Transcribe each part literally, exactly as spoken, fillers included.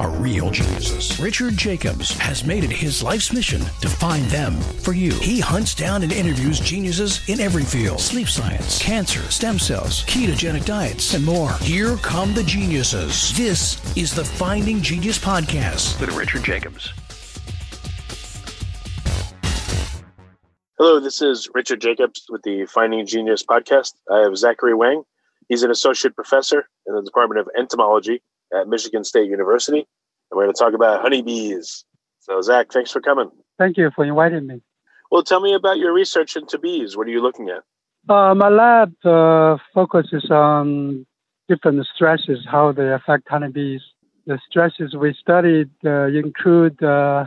Are real geniuses. Richard Jacobs has made it his life's mission to find them for you. He hunts down and interviews geniuses in every field: sleep science, cancer, stem cells, ketogenic diets, and more. Here come the geniuses. This is the Finding Genius Podcast with Richard Jacobs. Hello, this is Richard Jacobs with the Finding Genius Podcast. I have Zachary Huang. He's an associate professor in the Department of Entomology at Michigan State University, and we're going to talk about honeybees. So, Zach, thanks for coming. Thank you for inviting me. Well, tell me about your research into bees. What are you looking at? Uh, my lab uh, focuses on different stresses, how they affect honeybees. The stresses we studied uh, include uh,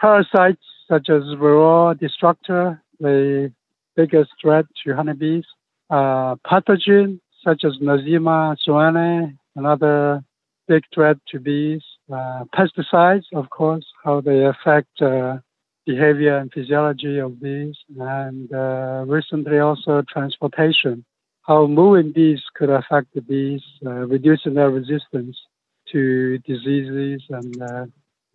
parasites such as Varroa destructor, the biggest threat to honeybees, uh, pathogens such as Nosema, cerana, and other big threat to bees, uh, pesticides, of course, how they affect uh, behavior and physiology of bees, and uh, recently also transportation, how moving bees could affect the bees, uh, reducing their resistance to diseases and uh,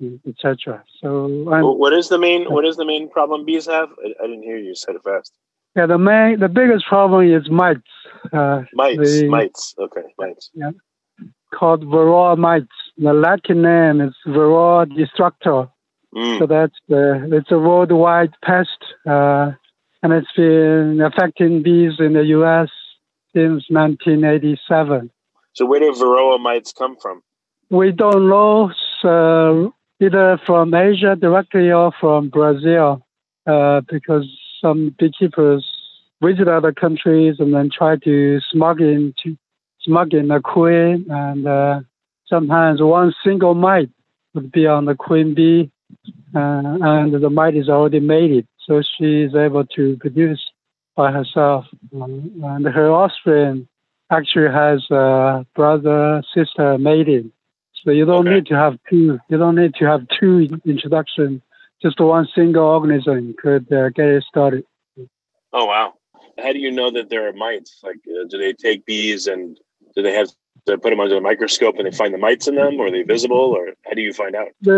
et cetera. So, um, what is the main what is the main problem bees have? I, I didn't hear you said it fast. Yeah, the main the biggest problem is mites. Uh, mites, the, mites. Okay, mites. Yeah. Called Varroa mites. The Latin name is Varroa destructor. Mm. So that's the, it's a worldwide pest, uh, and it's been affecting bees in the U S since nineteen eighty-seven. So where do Varroa mites come from? We don't know, so either from Asia directly or from Brazil, uh, because some beekeepers visit other countries and then try to smuggle into Smug in the queen, and uh, sometimes one single mite would be on the queen bee, uh, and the mite is already mated, so she is able to produce by herself. Um, and her offspring actually has a brother sister mating, so you don't okay. need to have two. You don't need to have two introductions. Just one single organism could uh, get it started. Oh wow! How do you know that there are mites? Like, uh, do they take bees and Do they have to put them under the microscope and they find the mites in them, or are they visible, or how do you find out? The,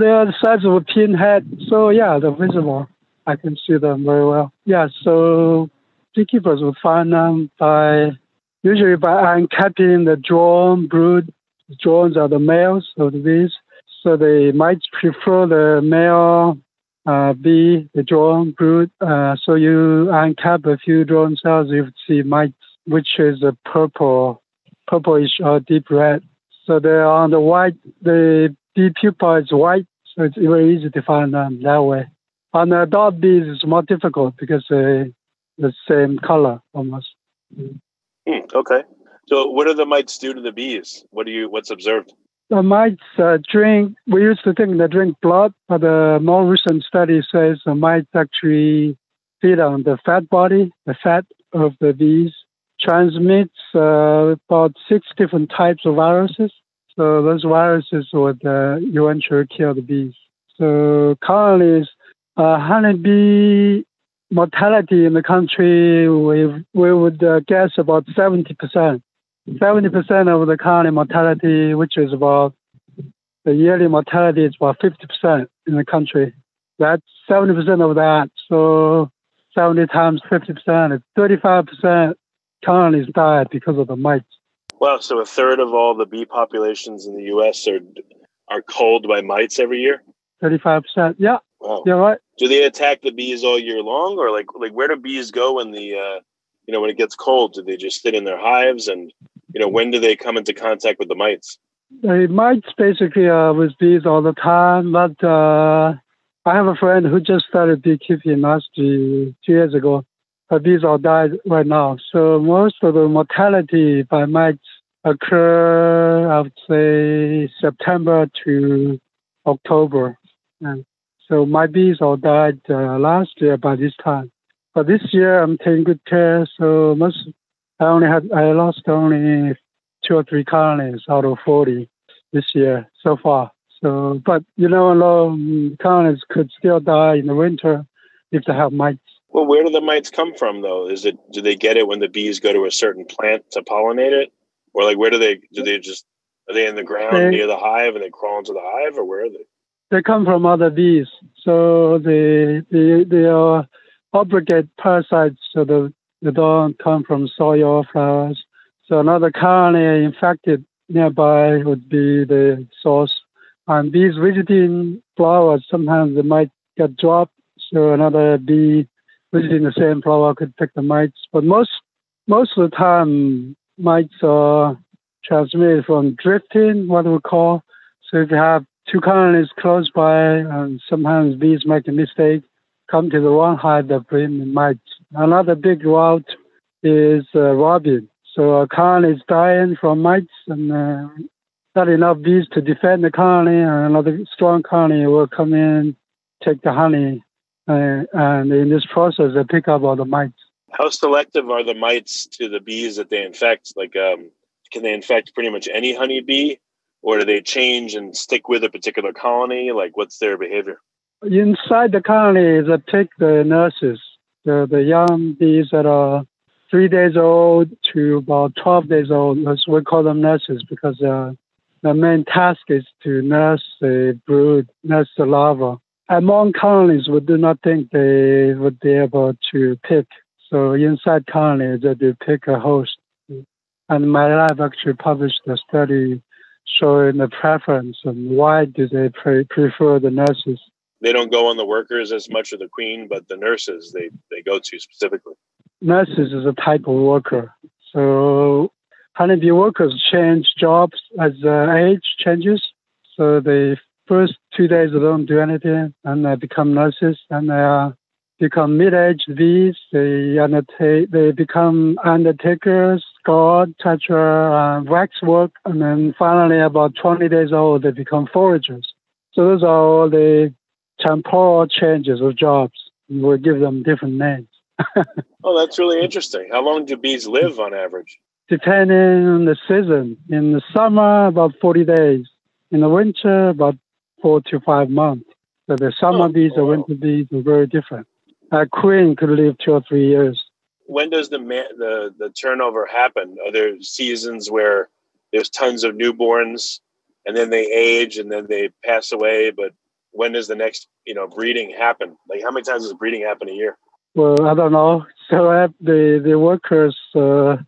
they are the size of a pinhead. So, yeah, they're visible. I can see them very well. Yeah, so beekeepers will find them by, usually by uncapping the drone brood. The drones are the males of the bees. So they might prefer the male uh, bee, the drone brood. Uh, so you uncap a few drone cells, you see mites, which is a purple. purplish or deep red. So they are on the white, the bee pupa is white, so it's very easy to find them that way. On the adult bees, it's more difficult because they're the same color almost. Mm, okay. So what do the mites do to the bees? What do you, what's observed? The mites uh, drink, we used to think they drink blood, but the more recent study says the mites actually feed on the fat body, the fat of the bees. Transmits uh, about six different types of viruses. So those viruses would uh, eventually kill the bees. So currently, uh, honeybee mortality in the country, we we would uh, guess about seventy percent. seventy percent of the current mortality, which is about, the yearly mortality is about fifty percent in the country. That's seventy percent of that. So seventy times fifty percent is thirty-five percent. Colonies died because of the mites. Wow, so a third of all the bee populations in the U S are are culled by mites every year? thirty-five percent, yeah. Wow. You're right. Do they attack the bees all year long? Or like like where do bees go when the uh, you know, when it gets cold? Do they just sit in their hives? And you know, when do they come into contact with the mites? The mites basically are with bees all the time, but uh, I have a friend who just started beekeeping last year, two years ago. But bees all died right now. So most of the mortality by mites occur, I would say, September to October. And so my bees all died uh, last year by this time. But this year I'm taking good care. So most I only had I lost only two or three colonies out of forty this year so far. So, but you know, a lot of colonies could still die in the winter if they have mites. Well, where do the mites come from, though? Is it do they get it when the bees go to a certain plant to pollinate it, or like where do they do they just are they in the ground they, near the hive and they crawl into the hive, or where are they? They come from other bees, so they they they are obligate parasites, so the they don't come from soil or flowers. So another colony infected nearby would be the source. And bees visiting flowers, sometimes they might get dropped. So another bee visiting the same flower could pick the mites. But most most of the time, mites are transmitted from drifting, what we call. So if you have two colonies close by, and sometimes bees make a mistake, come to the wrong hive, they bring the mites. Another big route is uh, robbing. So a colony is dying from mites, and uh, not enough bees to defend the colony, and another strong colony will come in, take the honey, uh, and in this process, they pick up all the mites. How selective are the mites to the bees that they infect? Like, um, can they infect pretty much any honey bee, or do they change and stick with a particular colony? Like, what's their behavior? Inside the colony, they pick the nurses, the, the young bees that are three days old to about twelve days old. That's what we call them nurses, because uh, the main task is to nurse the brood, nurse the larva. Among colonies, we do not think they would be able to pick. So inside colonies, they do pick a host. And my lab actually published a study showing the preference and why do they pre- prefer the nurses. They don't go on the workers as much or the queen, but the nurses they, they go to specifically. Nurses is a type of worker. So honeybee workers change jobs as uh, age changes. So the first two days they don't do anything and they become nurses, and they uh, become mid-aged bees. They undertake, they become undertakers, guard, thatcher, uh, waxwork. And then finally about twenty days old, they become foragers. So those are all the temporal changes of jobs. We'll give them different names. Oh, that's really interesting. How long do bees live on average? Depending on the season. In the summer, about forty days. In the winter, about four to five months. So the summer oh, bees and oh, winter bees are very different. A queen could live two or three years. When does the, ma- the the turnover happen? Are there seasons where there's tons of newborns, and then they age, and then they pass away? But when does the next, you know, breeding happen? Like, how many times does breeding happen a year? Well, I don't know. So uh, the the workers' uh,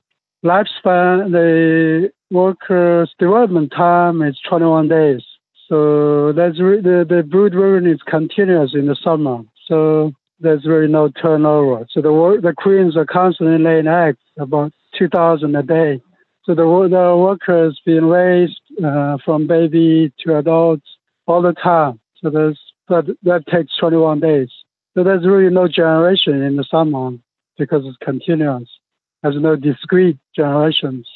lifespan, the workers' development time is twenty-one days. So that's re- the the brood rearing is continuous in the summer. So there's really no turnover. So the wor- the queens are constantly laying eggs, about two thousand a day. So the the workers being raised uh, from baby to adults all the time. So there's that that takes twenty-one days. So there's really no generation in the summer because it's continuous. There's no discrete generations.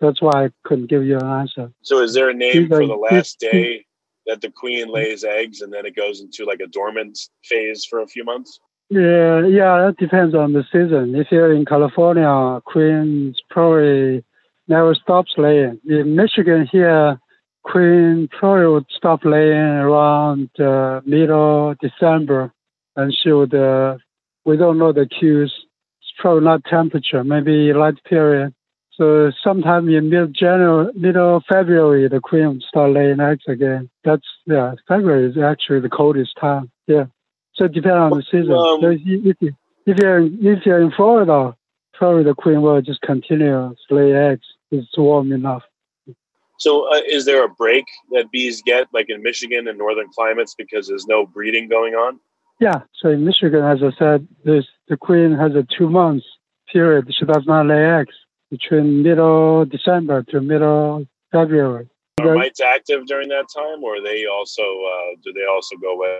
That's why I couldn't give you an answer. So is there a name for the last day that the queen lays eggs and then it goes into like a dormant phase for a few months? Yeah, yeah, that depends on the season. If you're in California, queens probably never stops laying. In Michigan here, queen probably would stop laying around uh, middle December, and she would, uh, we don't know the cues, it's probably not temperature, maybe light period. So sometime in mid-January, middle February, the queen would start laying eggs again. That's, yeah, February is actually the coldest time, yeah. So it depends on the season. Um, so if, you, if, you're in, if you're in Florida, probably the queen will just continue to lay eggs, it's warm enough. So uh, is there a break that bees get, like in Michigan and northern climates, because there's no breeding going on? Yeah. So in Michigan, as I said, this, the queen has a two-month period. She does not lay eggs between middle December to middle February. Are mites active during that time, or they also uh, do they also go away?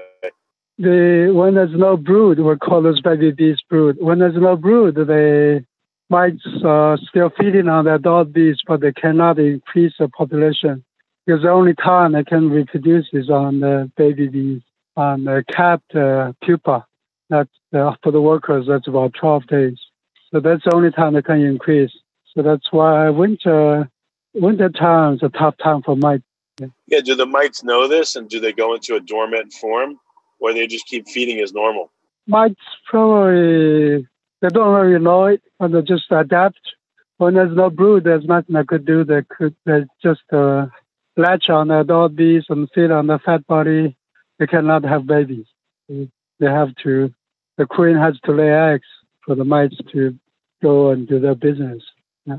The, when there's no brood, we call those baby bees brood. When there's no brood, they... mites are still feeding on the adult bees, but they cannot increase the population because the only time they can reproduce is on the baby bees, on the capped uh, pupa. That's uh, for the workers, that's about twelve days. So that's the only time they can increase. So that's why winter winter time is a tough time for mites. Yeah, do the mites know this, and do they go into a dormant form, or they just keep feeding as normal? Mites probably, they don't really know it, and they just adapt. When there's no brood, there's nothing they could do. They could they just uh, latch on the adult bees and feed on the fat body. They cannot have babies. They have to, the queen has to lay eggs for the mites to go and do their business. Yeah.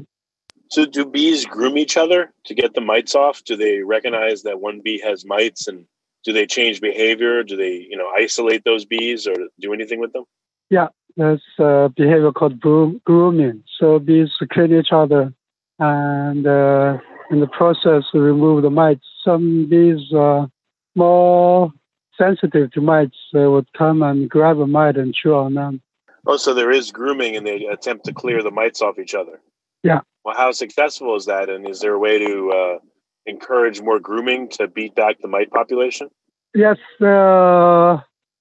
So do bees groom each other to get the mites off? Do they recognize that one bee has mites, and do they change behavior? Do they, you know, isolate those bees or do anything with them? Yeah, there's a behavior called groom, grooming. So bees clean each other and uh, in the process remove the mites. Some bees are more sensitive to mites. They would come and grab a mite and chew on them. Oh, so there is grooming and they attempt to clear the mites off each other. Yeah. Well, how successful is that? And is there a way to uh, encourage more grooming to beat back the mite population? Yes. Uh,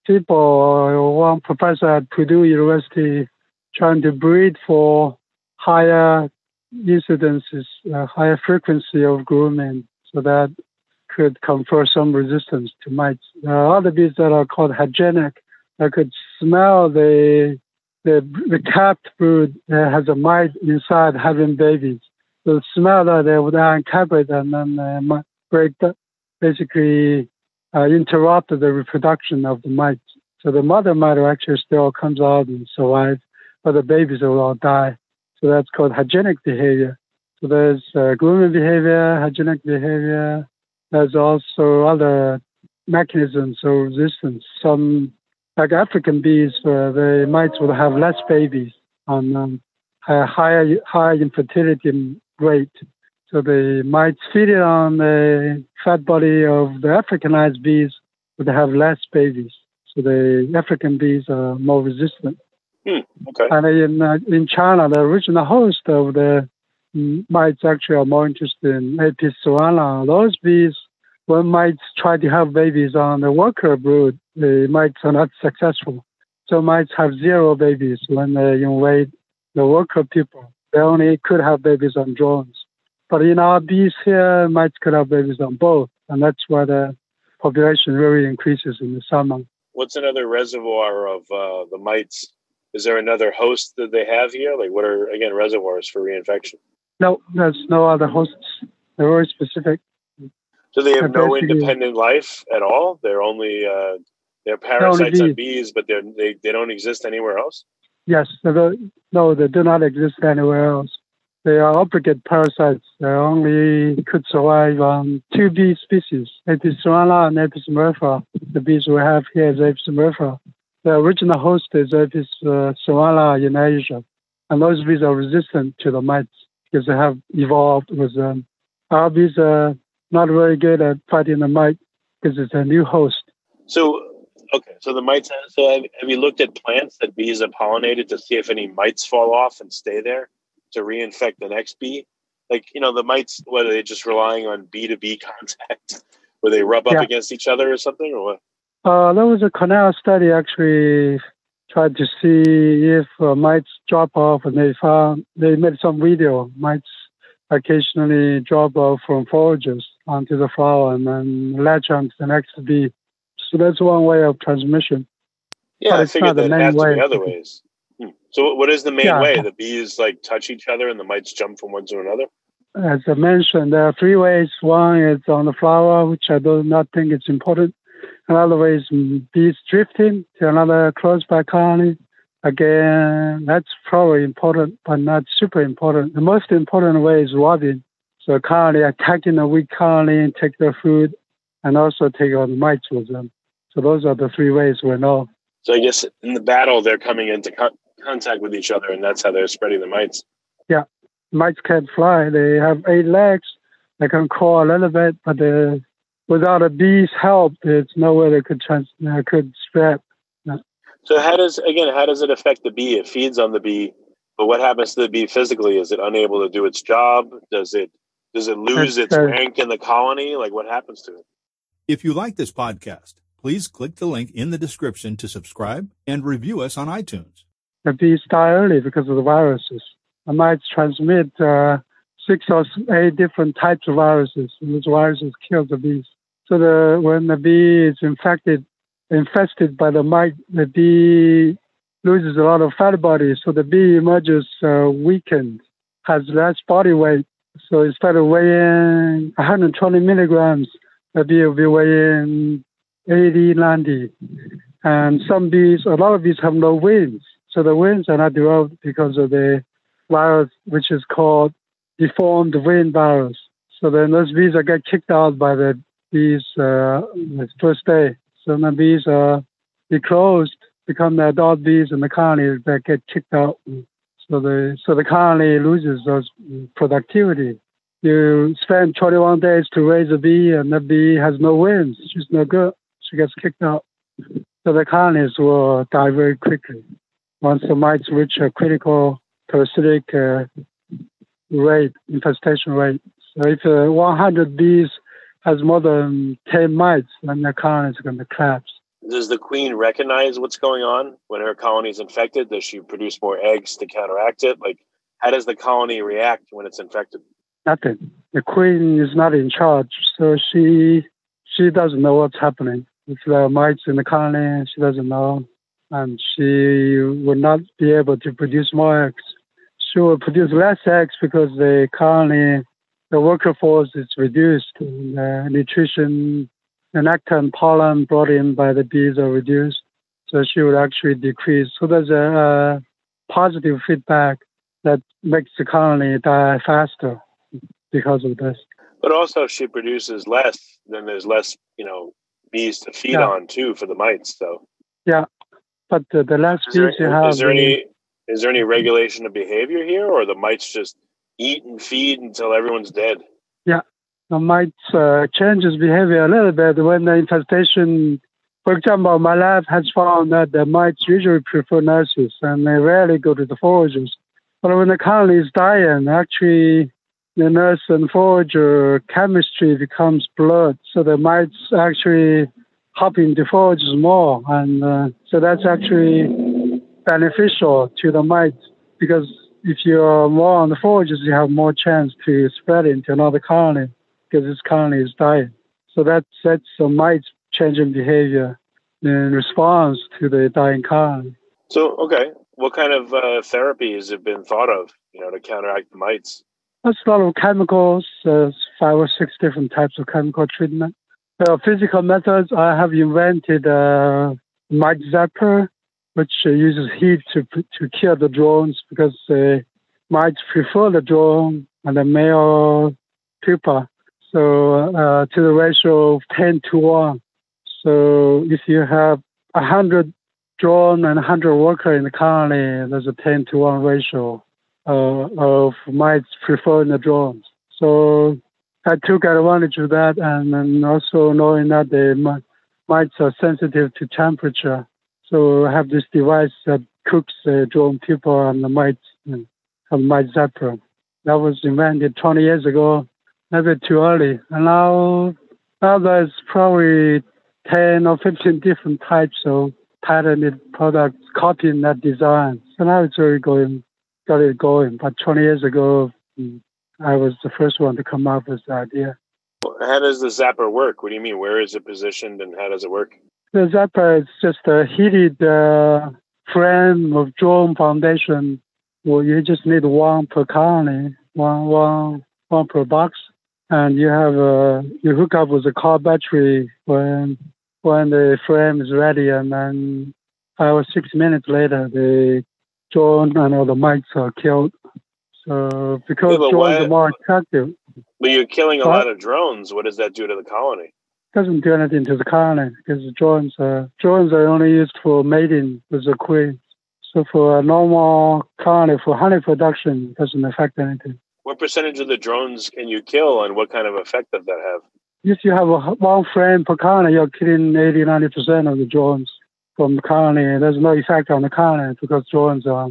people, one professor at Purdue University trying to breed for higher incidences, uh, higher frequency of grooming, so that could confer some resistance to mites. There are other bees that are called hygienic. They could smell the The, the capped brood uh, has a mite inside having babies. The smell that they would uncap it and then uh, break the, basically uh, interrupt the reproduction of the mites. So the mother mite actually still comes out and survives, but the babies will all die. So that's called hygienic behavior. So there's uh, grooming behavior, hygienic behavior. There's also other mechanisms of resistance. Some Like African bees, uh, the mites would have less babies and um, a higher, higher infertility rate. So the mites feeding on the fat body of the Africanized bees would have less babies. So the African bees are more resistant. Hmm, okay. And in uh, in China, the original host of the mites actually are more interested in Apis cerana. Those bees, when mites try to have babies on the worker brood, the mites are not successful. So mites have zero babies when they invade the worker people. They only could have babies on drones. But in our bees here, mites could have babies on both. And that's why the population really increases in the summer. What's another reservoir of uh, the mites? Is there another host that they have here? Like what are, again, reservoirs for reinfection? No, there's no other hosts. They're very specific. So they have no independent life at all? They're only uh, they're parasites on bees, but they're, they they don't exist anywhere else? Yes. No, they do not exist anywhere else. They are obligate parasites. They only could survive on two bee species, Apis cerana and Apis mellifera. The bees we have here is Apis mellifera. The original host is Apis uh, cerana in Asia. And those bees are resistant to the mites because they have evolved with them. Our bees are not very good at fighting the mite because it's a new host. So, okay, so the mites, so have, have you looked at plants that bees have pollinated to see if any mites fall off and stay there to reinfect the next bee? Like, you know, the mites, what, are they just relying on bee-to-bee contact where they rub up yeah. against each other or something, or what? Uh, there was a Cornell study actually tried to see if uh, mites drop off, and they found, they made some video, mites occasionally drop off from forages onto the flower and then latch onto the next bee. So that's one way of transmission. Yeah, but I figured that has to be other ways. Hmm. So what is the main yeah. way? The bees like touch each other and the mites jump from one to another? As I mentioned, there are three ways. One is on the flower, which I do not think it's important. Another way is bees drifting to another close by colony. Again, that's probably important, but not super important. The most important way is robbing. So colony attacking a weak colony and take their food and also take all the mites with them. So those are the three ways we know. So I guess in the battle, they're coming into co- contact with each other, and that's how they're spreading the mites. Yeah. Mites can't fly. They have eight legs. They can crawl a little bit, but without a bee's help, there's no way they could, trans- they could spread. No. So how does, again, how does it affect the bee? It feeds on the bee, but what happens to the bee physically? Is it unable to do its job? Does it Does it lose its rank in the colony? Like, what happens to it? If you like this podcast, please click the link in the description to subscribe and review us on iTunes. The bees die early because of the viruses. The mites transmit uh, six or eight different types of viruses, and those viruses kill the bees. So the, when the bee is infected, infested by the mite, the bee loses a lot of fat body, so the bee emerges uh, weakened, has less body weight. So instead of weighing one hundred twenty milligrams, the bee will be weighing eighty, ninety. And some bees, a lot of bees have no wings. So the wings are not developed because of the virus, which is called deformed wing virus. So then those bees are get kicked out by the bees uh, the first day. So the bees are declosed, become the adult bees in the colony that get kicked out. So the so the colony loses those productivity. You spend twenty-one days to raise a bee, and the bee has no wings. She's no good. She gets kicked out. So the colonies will die very quickly once the mites reach a critical parasitic uh, rate, infestation rate. So if uh, one hundred bees has more than ten mites, then the colony is going to collapse. Does the queen recognize what's going on when her colony is infected? Does she produce more eggs to counteract it? Like, how does the colony react when it's infected? Nothing. The queen is not in charge, so she she doesn't know what's happening. If there are mites in the colony, she doesn't know, and she will not be able to produce more eggs. She will produce less eggs because the colony, the worker force is reduced, and the nutrition, the nectar and pollen brought in by the bees are reduced, so she would actually decrease. So there's a, a positive feedback that makes the colony die faster because of this. But also, if she produces less, then there's less, you know, bees to feed yeah. on too for the mites. So yeah, but the, the less is bees there, you have. Is there any is there any regulation of behavior here, or the mites just eat and feed until everyone's dead? Yeah, the mites uh, changes behavior a little bit when the infestation. For example, my lab has found that the mites usually prefer nurses, and they rarely go to the foragers. But when the colony is dying, actually, the nurse and forager chemistry becomes blurred, so the mites actually hop into foragers more, and uh, so that's actually beneficial to the mites, because if you're more on the foragers, you have more chance to spread into another colony, because this colony is dying. So that's, that's the mites changing behavior in response to the dying colony. So, okay, what kind of uh, therapies have been thought of, you know, to counteract the mites? There's a lot of chemicals, uh, five or six different types of chemical treatment. There are physical methods. I have invented a mite zapper, which uses heat to to kill the drones, because uh, mites prefer the drone and the male pupa. So uh, to the ratio of ten to one. So if you have one hundred drone and one hundred worker in the colony, there's a ten to one ratio. Uh, of mites preferring the drones. So I took advantage of that, and, and also knowing that the mites are sensitive to temperature. So I have this device that cooks the drone pupa and the mites, and mite zapper. That was invented twenty years ago, never too early. And now, now there's probably ten or fifteen different types of patented products copying that design. So now it's really going got it going. But twenty years ago, I was the first one to come up with the idea. How does the zapper work? What do you mean? Where is it positioned and how does it work? The zapper is just a heated uh, frame of drone foundation. Well, you just need one per colony, one, one, one per box. And you have a, you hook up with a car battery when, when the frame is ready. And then five or six minutes later, the drone and all the mites are killed. So because yeah, drones why, are more attractive. But you're killing a what? lot of drones. What does that do to the colony? Doesn't do anything to the colony, because the drones are drones are only used for mating with the queen. So for a normal colony, for honey production, it doesn't affect anything. What percentage of the drones can you kill, and what kind of effect does that have? If you have a, one frame per colony, you're killing eighty, ninety percent of the drones from the colony. There's no effect on the colony because drones are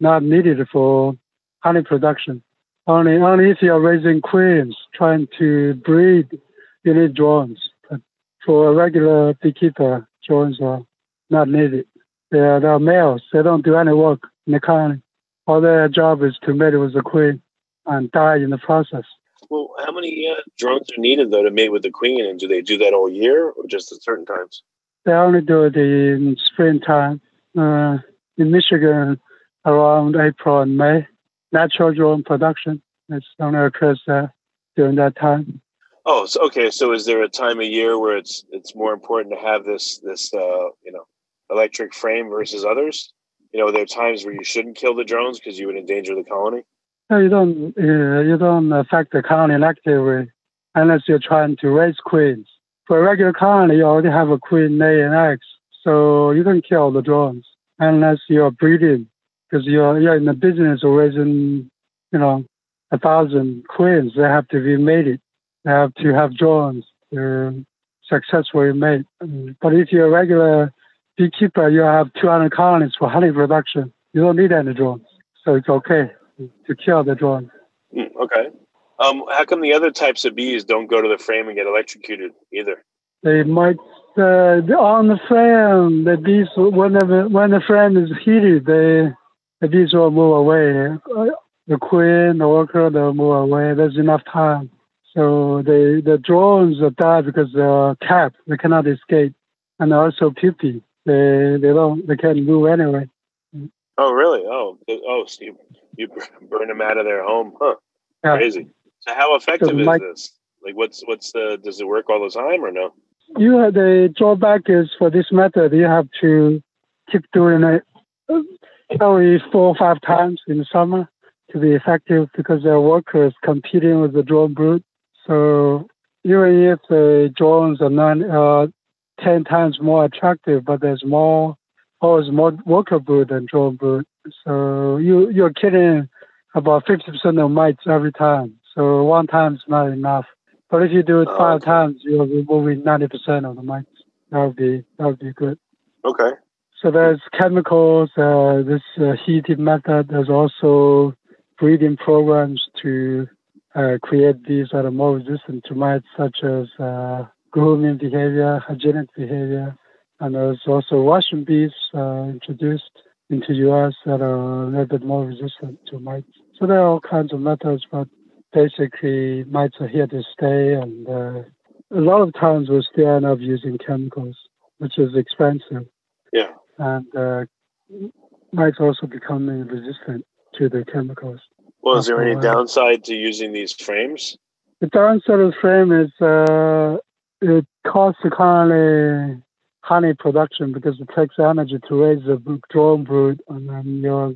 not needed for honey production. Only only if you're raising queens, trying to breed, you need drones. But for a regular beekeeper, drones are not needed. They are, they are males. They don't do any work in the colony. All their job is to mate with the queen. and died in the process. Well, how many uh, drones are needed, though, to mate with the queen? And do they do that all year or just at certain times? They only do it in springtime. Uh, in Michigan, around April and May, natural drone production is only occurs there during that time. Oh, so, okay. So is there a time of year where it's it's more important to have this, this uh, you know, electric frame versus others? You know, are there times where you shouldn't kill the drones because you would endanger the colony? No, you don't, uh, you don't affect the colony negatively unless you're trying to raise queens. For a regular colony, you already have a queen, lay, and eggs. So you can kill the drones unless you're breeding, because you're, you're in the business of raising, you know, a thousand queens. They have to be mated. They have to have drones to successfully mate. But if you're a regular beekeeper, you have two hundred colonies for honey production. You don't need any drones. So it's okay to kill the drone. Mm, okay. Um, how come the other types of bees don't go to the frame and get electrocuted either? They might, uh, on the frame, the bees, when the, when the frame is heated, they, the bees will move away. The queen, the worker, they'll move away. There's enough time. So they, the drones die because they're capped. They cannot escape. And also pupae. They they don't they can't move anyway. Oh really? Oh oh, so you, you burn them out of their home, huh? Yeah. Crazy. So how effective so is my, this? Like what's what's the does it work all the time or no? You have, the drawback is for this method you have to keep doing it probably four or five times in the summer to be effective because their workers competing with the drone brood. So even if the drones are not uh, ten times more attractive, but there's more, always more worker brood than drone brood. So you, you're killing about fifty percent of mites every time. So one time is not enough. But if you do it oh, five okay. times, you're removing ninety percent of the mites. That would be, that would be good. Okay. So there's chemicals, uh, this uh, heating method. There's also breeding programs to uh, create bees that are more resistant to mites, such as uh, grooming behavior, hygienic behavior, and there's also Russian bees uh, introduced into U S that are a little bit more resistant to mites. So there are all kinds of methods, but basically mites are here to stay, and uh, a lot of times we still end up using chemicals, which is expensive. Yeah. And uh, mites also becoming resistant to the chemicals. Well, is there any downside to using these frames? The downside of the frame is... Uh, It costs the colony honey production because it takes energy to raise the drone brood, and then you're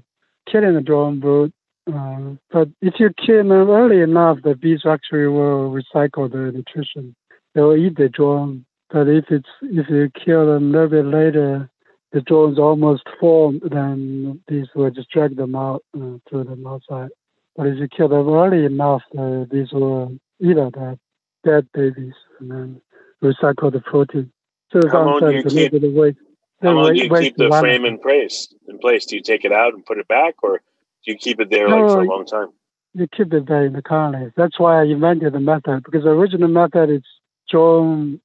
killing the drone brood. Uh, but if you kill them early enough, the bees actually will recycle their nutrition. They will eat the drone. But if it's if you kill them a little bit later, the drone's almost formed, then bees will just drag them out uh, throw them outside. But if you kill them early enough, the bees will eat all that dead babies and then recycle the protein. So how long do you keep, the weight, the, long weight, do you keep the frame in place? In place, do you take it out and put it back, or do you keep it there no, like for a long time? You keep it there in the colony. That's why I invented the method, because the original method is drone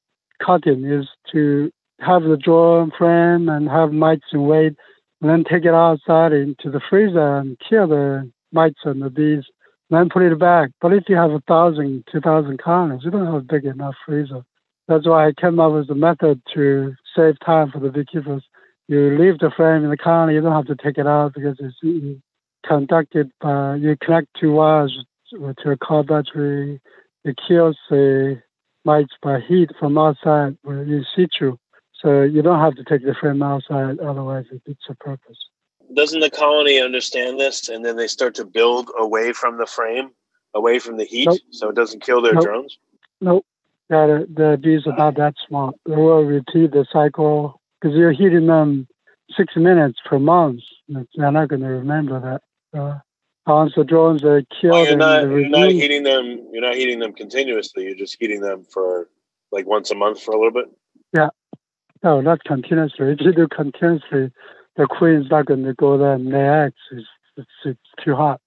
cutting, is to have the drone frame and have mites and weight, and then take it outside into the freezer and kill the mites and the bees. Then put it back. But if you have a thousand, two thousand colonies, you don't have a big enough freezer. That's why I came up with the method to save time for the beekeepers. You leave the frame in the colony, you don't have to take it out because it's conducted by, you connect two wires to a car battery. It kills the mites by heat from outside where you see through. So you don't have to take the frame outside, otherwise it defeats the purpose. Doesn't the colony understand this, and then they start to build away from the frame, away from the heat, nope. so it doesn't kill their nope. drones? Nope. Yeah, the, the bees are not that smart. They will repeat the cycle, because you're heating them six minutes per month. They're not going to remember that. Uh, once the drones are killed... Well, you're, not, you're, not heating them, you're not heating them continuously. You're just heating them for, like, once a month for a little bit? Yeah. No, not continuously. If you do continuously... The queen's not going to go there and lay eggs. It's, it's, it's too hot.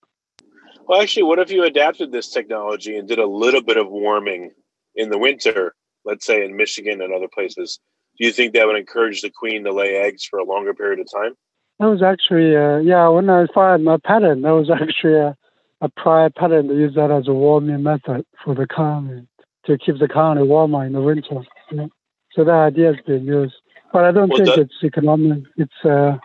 Well, actually, what if you adapted this technology and did a little bit of warming in the winter, let's say in Michigan and other places? Do you think that would encourage the queen to lay eggs for a longer period of time? That was actually, uh, yeah, when I found my pattern, that was actually a, a prior pattern to use that as a warming method for the colony, to keep the colony warmer in the winter. You know? So that idea is being used. But I don't What's think that? it's economic. It's uh,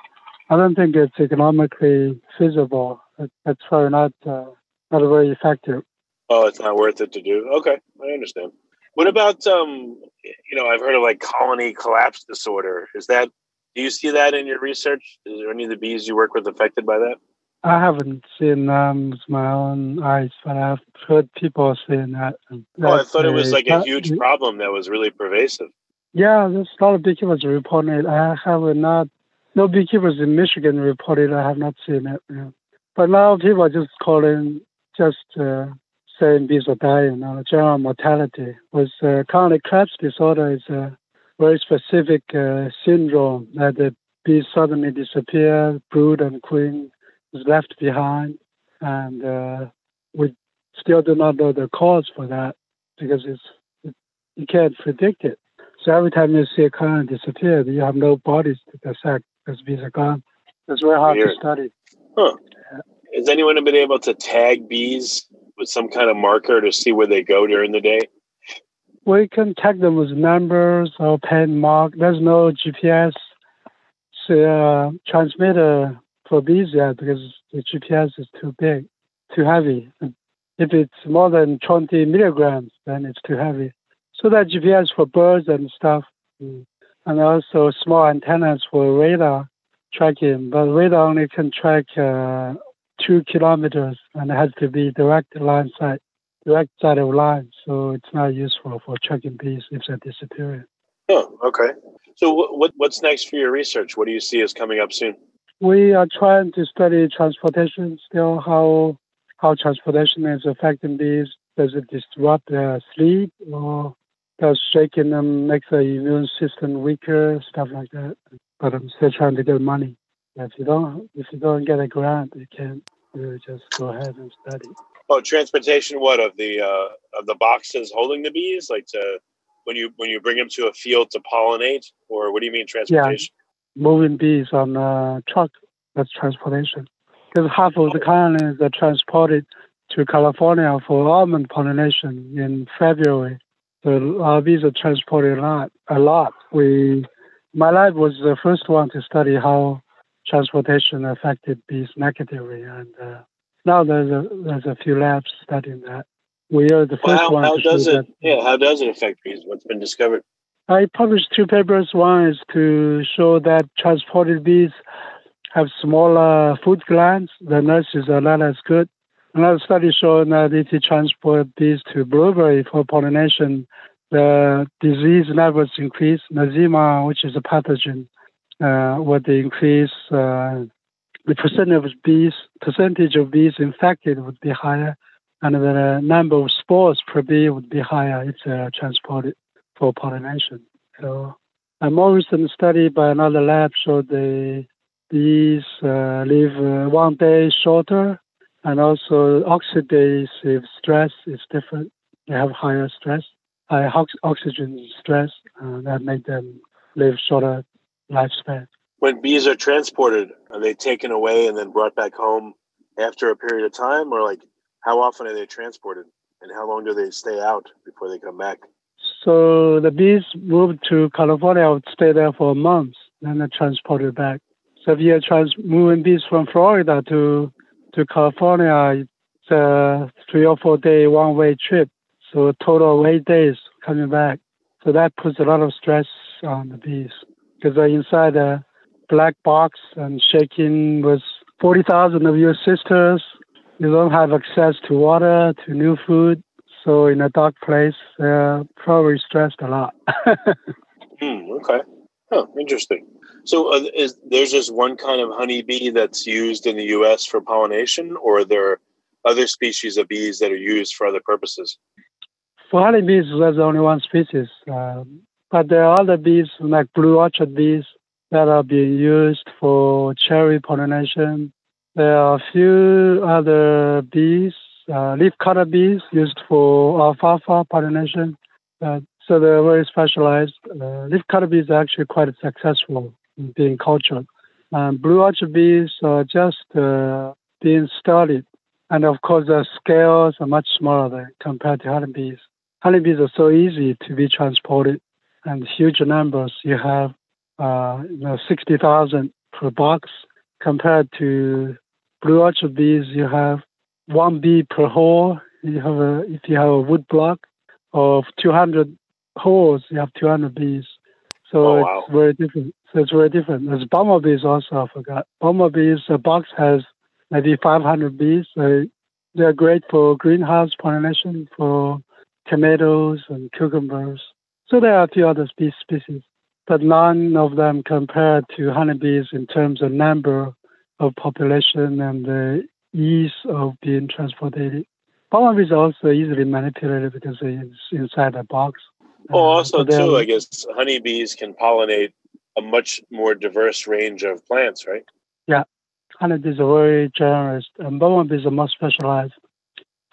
I don't think it's economically feasible. It, it's probably not, uh, not very effective. Oh, it's not worth it to do? Okay, I understand. What about, um, you know, I've heard of like colony collapse disorder. Is that, do you see that in your research? Is there any of the bees you work with affected by that? I haven't seen them with my own eyes, but I've heard people saying that. Oh, I thought it was like a huge problem that was really pervasive. Yeah, there's a lot of beekeepers reporting it. I have not, no beekeepers in Michigan reported. I have not seen it. Yeah. But now people are just calling, just uh, saying bees are dying, uh, general mortality. With uh, colony collapse disorder is a very specific uh, syndrome that the bees suddenly disappear, brood and queen is left behind, and uh, we still do not know the cause for that because it's it, you can't predict it. So every time you see a colony disappear, you have no bodies to dissect because bees are gone. It's very hard Weird. to study. Huh. Yeah. Has anyone been able to tag bees with some kind of marker to see where they go during the day? We can tag them with numbers or pen mark. There's no G P S uh, transmitter for bees yet because the G P S is too big, too heavy. If it's more than twenty milligrams, then it's too heavy. So that G P S for birds and stuff, and also small antennas for radar tracking. But radar only can track uh, two kilometers, and it has to be direct line sight, direct side of line. So it's not useful for tracking bees if they're disappearing. Oh, okay. So what what's next for your research? What do you see is coming up soon? We are trying to study transportation still. How how transportation is affecting bees? Does it disrupt their sleep, or does shaking them make the immune system weaker? Stuff like that. But I'm still trying to get money. If you don't, if you don't get a grant, you can't. You just go ahead and study. Oh, transportation! What of the uh, of the boxes holding the bees? Like to when you when you bring them to a field to pollinate, or what do you mean transportation? Yeah, moving bees on a truck. That's transportation. Because half of the colonies are transported to California for almond pollination in February. So our bees are transported a lot. A lot. We, my lab was the first one to study how transportation affected bees negatively, and uh, now there's a there's a few labs studying that. We are the well, first how, one. How to does it? That. Yeah, how does it affect bees? What's been discovered? I published two papers. One is to show that transported bees have smaller food glands. The nurses are not as good. Another study showed that if you transport bees to blueberry for pollination, the disease levels increase. Nosema, which is a pathogen, uh, would increase. Uh, the percentage of bees, percentage of bees infected would be higher, and the number of spores per bee would be higher if they are transported for pollination. So, a more recent study by another lab showed the bees uh, live uh, one day shorter. And also oxidative stress is different. They have higher stress, high oxygen stress, uh, that make them live shorter lifespan. When bees are transported, are they taken away and then brought back home after a period of time? Or like how often are they transported? And how long do they stay out before they come back? So the bees moved to California, would stay there for months, then they're transported back. So if you're trans- moving bees from Florida to to California, it's a three or four day one way trip. So a total of eight days coming back. So that puts a lot of stress on the bees because they're inside a black box and shaking with forty thousand of your sisters. You don't have access to water, to new food. So in a dark place, they're probably stressed a lot. hmm, okay. Oh, interesting. So uh, is, there's just one kind of honeybee that's used in the U S for pollination, or are there other species of bees that are used for other purposes? For honeybees, there's only one species. Um, but there are other bees, like blue orchard bees, that are being used for cherry pollination. There are a few other bees, uh, leafcutter bees, used for alfalfa pollination. Uh, so they're very specialized. Uh, leafcutter bees are actually quite successful being cultured. Um, blue orchard bees are just uh, being studied And of course, the scales are much smaller than compared to honeybees. Honeybees are so easy to be transported, and huge numbers. You have uh, you know, sixty thousand per box. Compared to blue orchard bees, you have one bee per hole. You have a, if you have a wood block of two hundred holes, you have two hundred bees. So oh, wow. it's very different. So it's very different. There's bumblebees also, I forgot. Bumblebees, a box has maybe five hundred bees. So they're great for greenhouse pollination, for tomatoes and cucumbers. So there are a few other bee species, but none of them compared to honeybees in terms of number of population and the ease of being transported. Bumblebees are also easily manipulated because it's inside a box. Oh, also, uh, so too, I guess honeybees can pollinate a much more diverse range of plants, right? Yeah. Honeybees are very generous, and bumblebees are more specialized.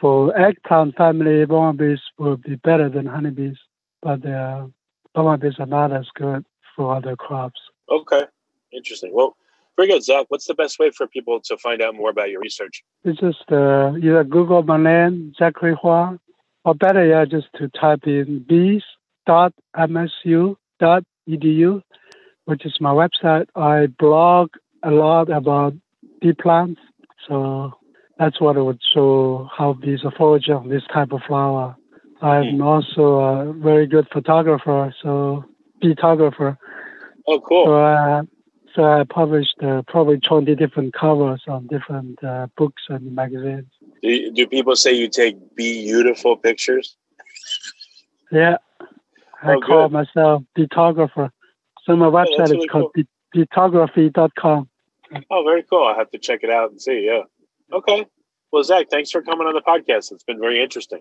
For eggplant family, bumblebees will be better than honeybees, but uh, bumblebees are not as good for other crops. Okay, interesting. Well, very good, Zach. What's the best way for people to find out more about your research? It's just uh, either Google my name, Zachary Huang, or better yet, just to type in bees dot m s u dot e d u, which is my website. I blog a lot about bee plants, so that's what it would show how bees are foraging on this type of flower. I'm also a very good photographer, so beetographer. Oh, cool. So, uh, so I published uh, probably twenty different covers on different uh, books and magazines. Do, you, do people say you take beautiful pictures? Yeah. I oh, call good. myself beetographer. So my website oh, is really called cool. beetography dot com. Oh, very cool. I'll have to check it out and see, yeah. Okay. Well, Zach, thanks for coming on the podcast. It's been very interesting.